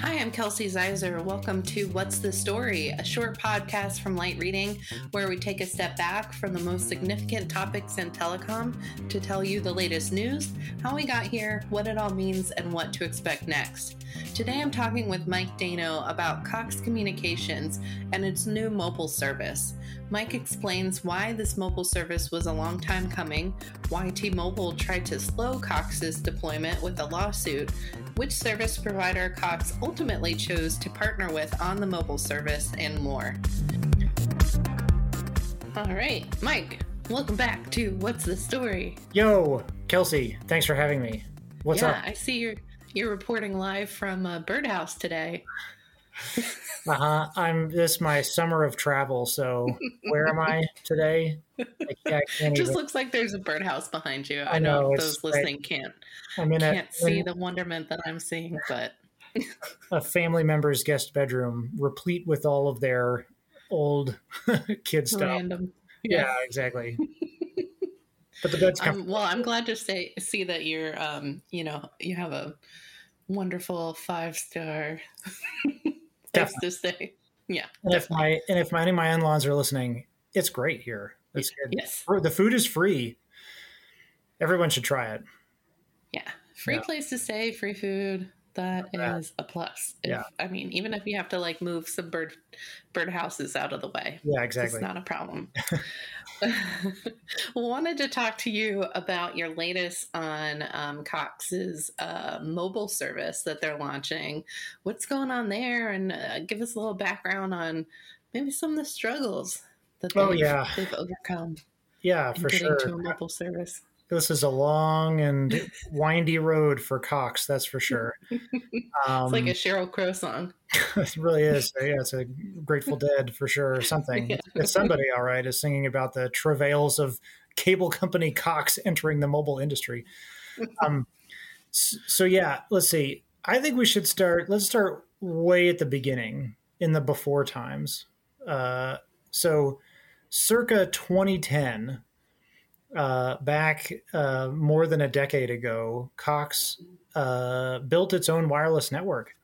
Hi, I'm Kelsey Zeiser. Welcome to What's the Story, a short podcast from Light Reading where we take a step back from the most significant topics in telecom to tell you the latest news, how we got here, what it all means, and what to expect next. Today I'm talking with Mike Dano about Cox Communications and its new mobile service. Mike explains why this mobile service was a long time coming, why T-Mobile tried to slow Cox's deployment with a lawsuit, which service provider Cox ultimately chose to partner with on the mobile service, and more. All right, Mike, welcome back to What's the Story? Yo, Kelsey, thanks for having me. What's up? Yeah, I see you're reporting live from Birdhouse today. This is my summer of travel, so where am I today? It just looks like there's a birdhouse behind you. I know those listening can't see the wonderment that I'm seeing, but a family member's guest bedroom replete with all of their old kid stuff. Random. Yeah, exactly. But the bed's well, I'm glad to see that you're you have a wonderful 5-star place to stay. Yeah. And if any of my in-laws are listening, it's great here. It's good. Yes. The food is free. Everyone should try it. Yeah. Free place to stay, free food. That is a plus. Even if you have to move some bird houses out of the way. Yeah, exactly. It's not a problem. Wanted to talk to you about your latest on Cox's mobile service that they're launching. What's going on there? And give us a little background on maybe some of the struggles that they've overcome. Yeah, for sure. To a mobile service. This is a long and windy road for Cox, that's for sure. It's like a Sheryl Crow song. It really is. Yeah, it's a Grateful Dead for sure or something. Yeah. It's somebody, all right, is singing about the travails of cable company Cox entering the mobile industry. Let's see. I think we should start way at the beginning in the before times. So circa 2010... back more than a decade ago, Cox built its own wireless network,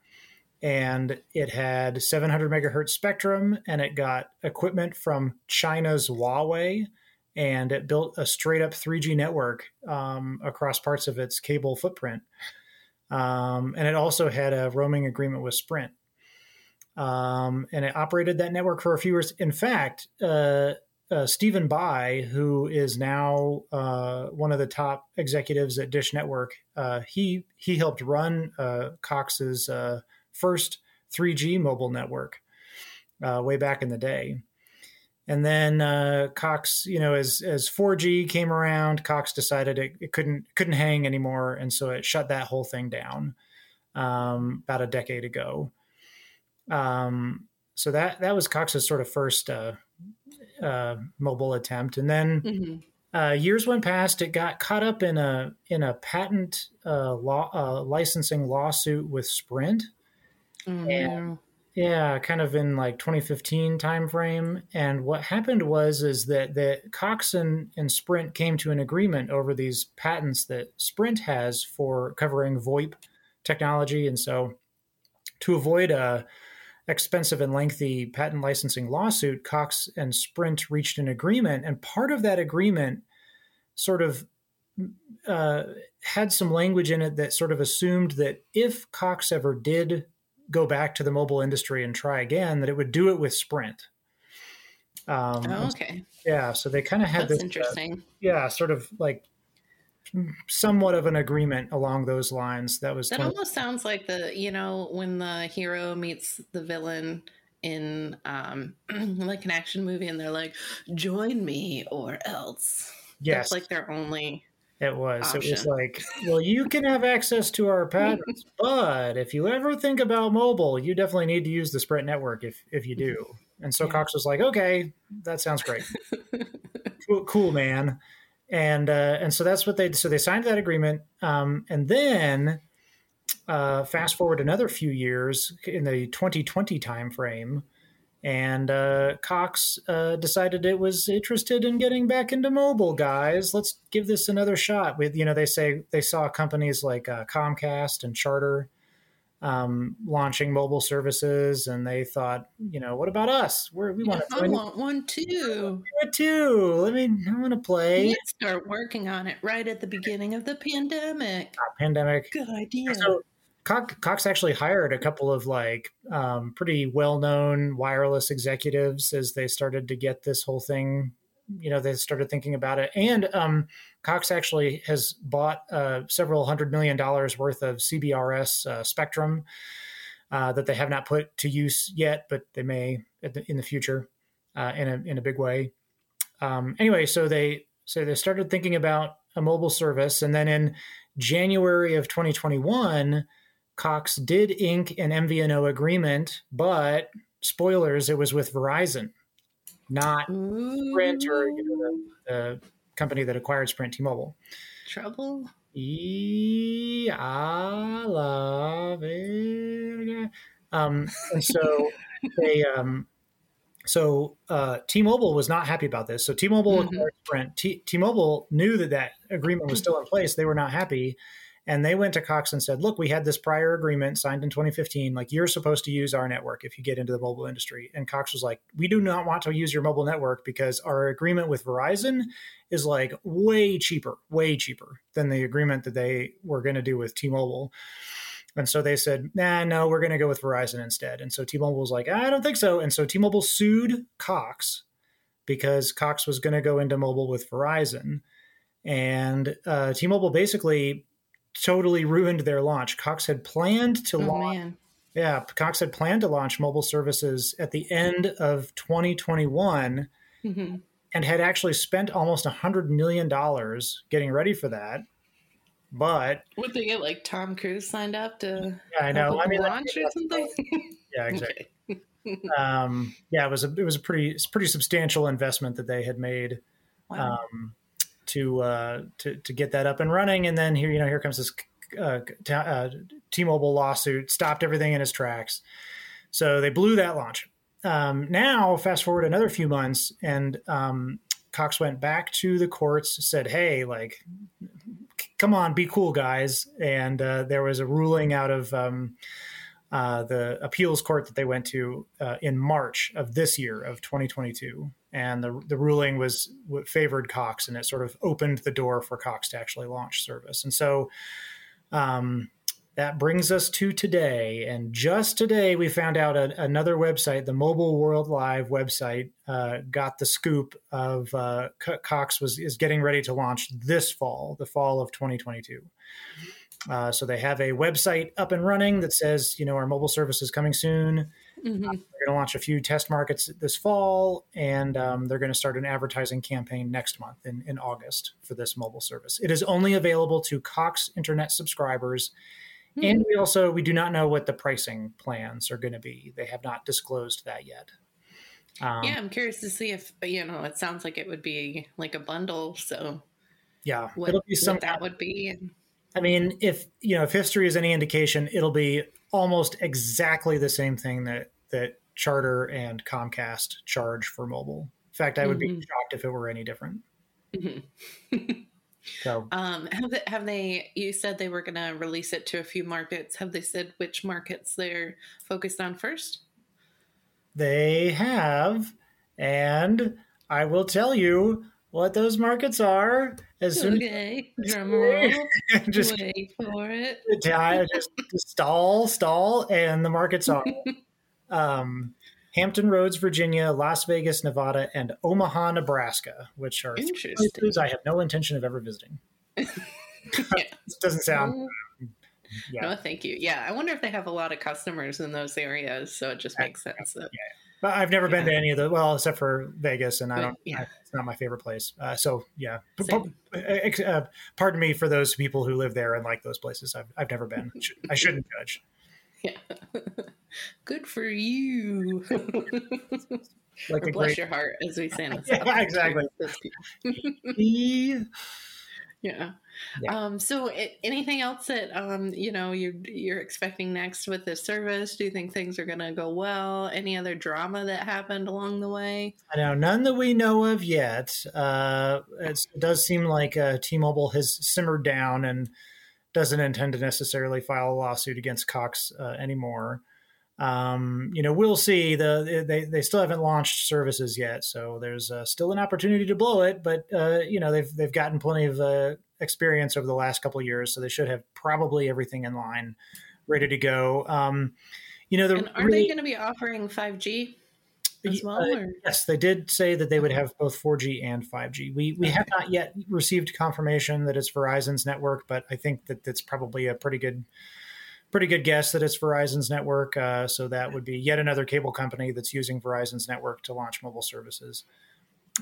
and it had 700 megahertz spectrum, and it got equipment from China's Huawei, and it built a straight up 3G network across parts of its cable footprint. And it also had a roaming agreement with Sprint. And it operated that network for a few years. In fact, Stephen Bai, who is now one of the top executives at Dish Network, he helped run Cox's first 3G mobile network way back in the day. And then Cox, as 4G came around, Cox decided it couldn't hang anymore, and so it shut that whole thing down about a decade ago. So that was Cox's sort of first mobile attempt, and then years went past. It got caught up in a patent licensing lawsuit with Sprint, kind of in 2015 timeframe. And what happened was that Cox and Sprint came to an agreement over these patents that Sprint has for covering VoIP technology, and so to avoid expensive and lengthy patent licensing lawsuit, Cox and Sprint reached an agreement, and part of that agreement sort of had some language in it that sort of assumed that if Cox ever did go back to the mobile industry and try again, that it would do it with Sprint. Okay. Yeah, so they kind of had this interesting, sort of somewhat of an agreement along those lines. That almost sounds like the, when the hero meets the villain in an action movie, and they're like, join me or else. Yes. That's their only option. It was you can have access to our patents, but if you ever think about mobile, you definitely need to use the Sprint network if you do. And so Cox was like, okay, that sounds great. cool, man. And so that's what they signed that agreement. And then fast forward another few years in the 2020 timeframe, and Cox decided it was interested in getting back into mobile. Guys, let's give this another shot. They saw companies like Comcast and Charter launching mobile services, and they thought, you know, what about us? I want one too. I want to play. Let's start working on it right at the beginning of the pandemic. Good idea. So Cox actually hired a couple of pretty well-known wireless executives as they started to get this whole thing. You know, they started thinking about it. And Cox actually has bought several $100 million worth of CBRS spectrum that they have not put to use yet, but they may in the future in a big way. Anyway, so they started thinking about a mobile service. And then in January of 2021, Cox did ink an MVNO agreement, but spoilers, it was with Verizon, not Sprint or the company that acquired Sprint, T-Mobile. Trouble? Yeah, I love it. And so they, T-Mobile was not happy about this. So T-Mobile acquired Sprint. T-Mobile knew that agreement was still in place. They were not happy. And they went to Cox and said, look, we had this prior agreement signed in 2015. Like, you're supposed to use our network if you get into the mobile industry. And Cox was like, we do not want to use your mobile network because our agreement with Verizon is like way cheaper than the agreement that they were going to do with T-Mobile. And so they said, no, we're going to go with Verizon instead. And so T-Mobile was like, I don't think so. And so T-Mobile sued Cox because Cox was going to go into mobile with Verizon. And T-Mobile basically totally ruined their launch. Cox had planned to launch. Man. Yeah, Cox had planned to launch mobile services at the end of 2021, and had actually spent almost $100 million getting ready for that. But would they get like Tom Cruise signed up to? Yeah, I know. Launch or something. Yeah, exactly. Okay. It was a pretty substantial investment that they had made. Wow. To get that up and running. And then here comes this T-Mobile lawsuit, stopped everything in its tracks. So they blew that launch. Now fast forward another few months, and Cox went back to the courts, said, hey, come on, be cool, guys. And there was a ruling out of the appeals court that they went to in March of this year of 2022. And the ruling was what favored Cox, and it sort of opened the door for Cox to actually launch service. And so that brings us to today. And just today, we found out another website, the Mobile World Live website, got the scoop of Cox is getting ready to launch this fall, the fall of 2022. So they have a website up and running that says, our mobile service is coming soon. They're going to launch a few test markets this fall, and they're going to start an advertising campaign next month in August for this mobile service. It is only available to Cox Internet subscribers, and we do not know what the pricing plans are going to be. They have not disclosed that yet. I'm curious to see if, it sounds like it would be like a bundle. So yeah, it'll be something that would be. If history is any indication, it'll be almost exactly the same thing that Charter and Comcast charge for mobile. In fact, I would be shocked if it were any different. So, have they? You said they were going to release it to a few markets. Have they said which markets they're focused on first? They have, and I will tell you what those markets are as soon. Okay, drum roll. Just wait for it. Just stall, and the markets are Hampton Roads, Virginia, Las Vegas, Nevada, and Omaha, Nebraska, which are places I have no intention of ever visiting. It doesn't sound. Yeah. No, thank you. Yeah, I wonder if they have a lot of customers in those areas, so it just makes sense. Yeah. But I've never been to any of those, except for Vegas, and it's not my favorite place. Pardon me for those people who live there and like those places. I've never been. I shouldn't judge. Yeah. Good for you. Bless your heart as we stand. Yeah, exactly. Yeah. So anything else that, you're expecting next with this service? Do you think things are going to go well? Any other drama that happened along the way? I know none that we know of yet. It does seem like T-Mobile has simmered down and doesn't intend to necessarily file a lawsuit against Cox anymore. We'll see. They still haven't launched services yet, so there's still an opportunity to blow it. But they've gotten plenty of experience over the last couple of years, so they should have probably everything in line, ready to go. Are they going to be offering 5G as well? Yes, they did say that they would have both 4G and 5G. We have not yet received confirmation that it's Verizon's network, but I think that that's probably a pretty good guess that it's Verizon's network. So that would be yet another cable company that's using Verizon's network to launch mobile services.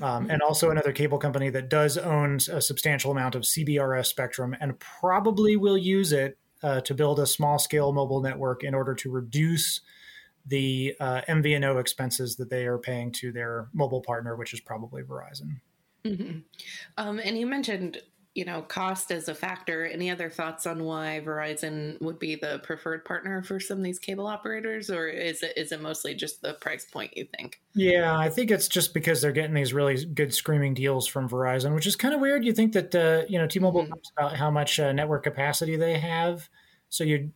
And also another cable company that does own a substantial amount of CBRS spectrum and probably will use it to build a small scale mobile network in order to reduce the MVNO expenses that they are paying to their mobile partner, which is probably Verizon. Mm-hmm. And you mentioned cost as a factor. Any other thoughts on why Verizon would be the preferred partner for some of these cable operators, or is it mostly just the price point, you think? Yeah, I think it's just because they're getting these really good screaming deals from Verizon, which is kind of weird. You think that T-Mobile talks about how much network capacity they have, so you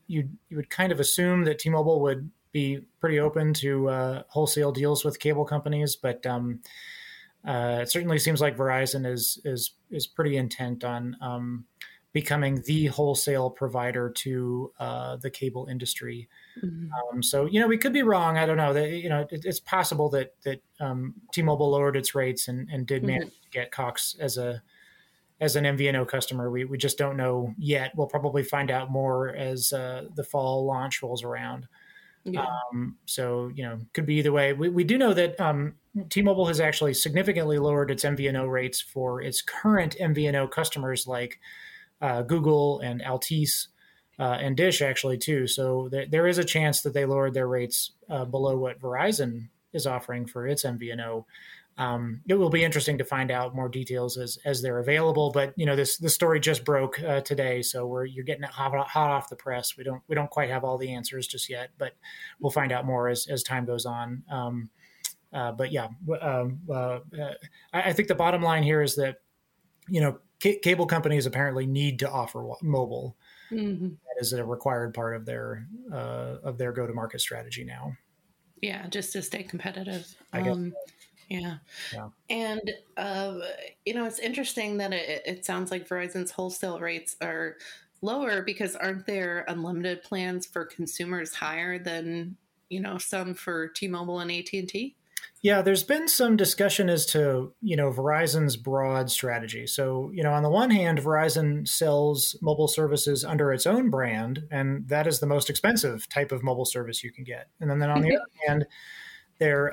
would kind of assume that T-Mobile would be pretty open to wholesale deals with cable companies, but it certainly seems like Verizon is pretty intent on becoming the wholesale provider to the cable industry. Mm-hmm. So we could be wrong. I don't know. It's possible that T-Mobile lowered its rates and did manage to get Cox as an MVNO customer. We just don't know yet. We'll probably find out more as the fall launch rolls around. Yeah. So could be either way. We do know that T-Mobile has actually significantly lowered its MVNO rates for its current MVNO customers like Google and Altice and Dish, actually, too. So there is a chance that they lowered their rates below what Verizon is offering for its MVNO. It will be interesting to find out more details as they're available. But, this story just broke today, so you're getting it hot off the press. We don't quite have all the answers just yet, but we'll find out more as time goes on. I think the bottom line here is that, cable companies apparently need to offer mobile. Mm-hmm. That is a required part of their go-to-market strategy now. Yeah, just to stay competitive. I guess. Yeah. And, it's interesting that it sounds like Verizon's wholesale rates are lower because aren't there unlimited plans for consumers higher than, some for T-Mobile and AT&T? Yeah, there's been some discussion as to, Verizon's broad strategy. So, on the one hand, Verizon sells mobile services under its own brand, and that is the most expensive type of mobile service you can get. And then on the other hand, they're,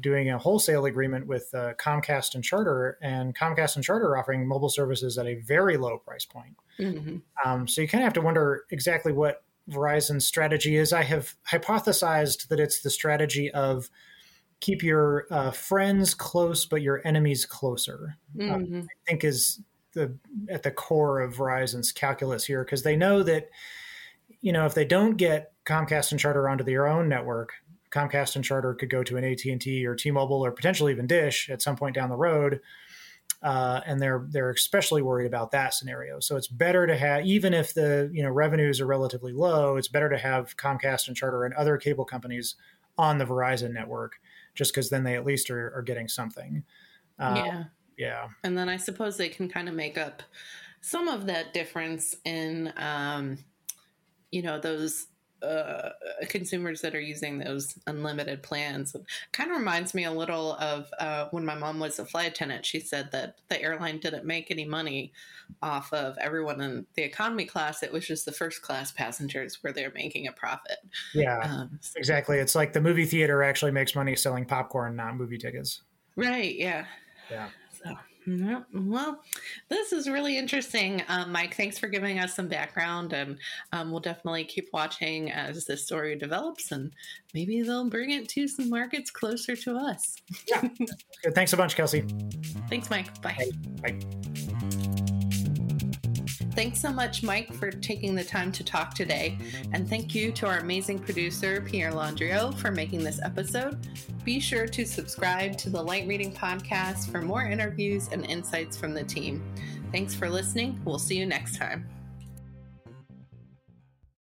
doing a wholesale agreement with Comcast and Charter, and Comcast and Charter are offering mobile services at a very low price point. Mm-hmm. So you kind of have to wonder exactly what Verizon's strategy is. I have hypothesized that it's the strategy of keep your friends close, but your enemies closer, mm-hmm. I think is at the core of Verizon's calculus here, because they know that, if they don't get Comcast and Charter onto their own network, Comcast and Charter could go to an AT&T or T-Mobile or potentially even Dish at some point down the road. And they're especially worried about that scenario. So it's better to have, even if the revenues are relatively low, it's better to have Comcast and Charter and other cable companies on the Verizon network, just because then they at least are getting something. Yeah. And then I suppose they can kind of make up some of that difference in, those consumers that are using those unlimited plans. Kind of reminds me a little of when my mom was a flight attendant. She said that the airline didn't make any money off of everyone in the economy class. It was just the first class passengers where they're making a profit. Yeah, exactly. It's like the movie theater actually makes money selling popcorn, not movie tickets. Right. Yeah. Yeah. So. Well, this is really interesting. Mike, thanks for giving us some background, and we'll definitely keep watching as this story develops, and maybe they'll bring it to some markets closer to us. Yeah. Thanks a bunch, Kelsey. Thanks, Mike. Bye. Bye. Thanks so much, Mike, for taking the time to talk today. And thank you to our amazing producer, Pierre Landrieu, for making this episode. Be sure to subscribe to the Light Reading Podcast for more interviews and insights from the team. Thanks for listening. We'll see you next time.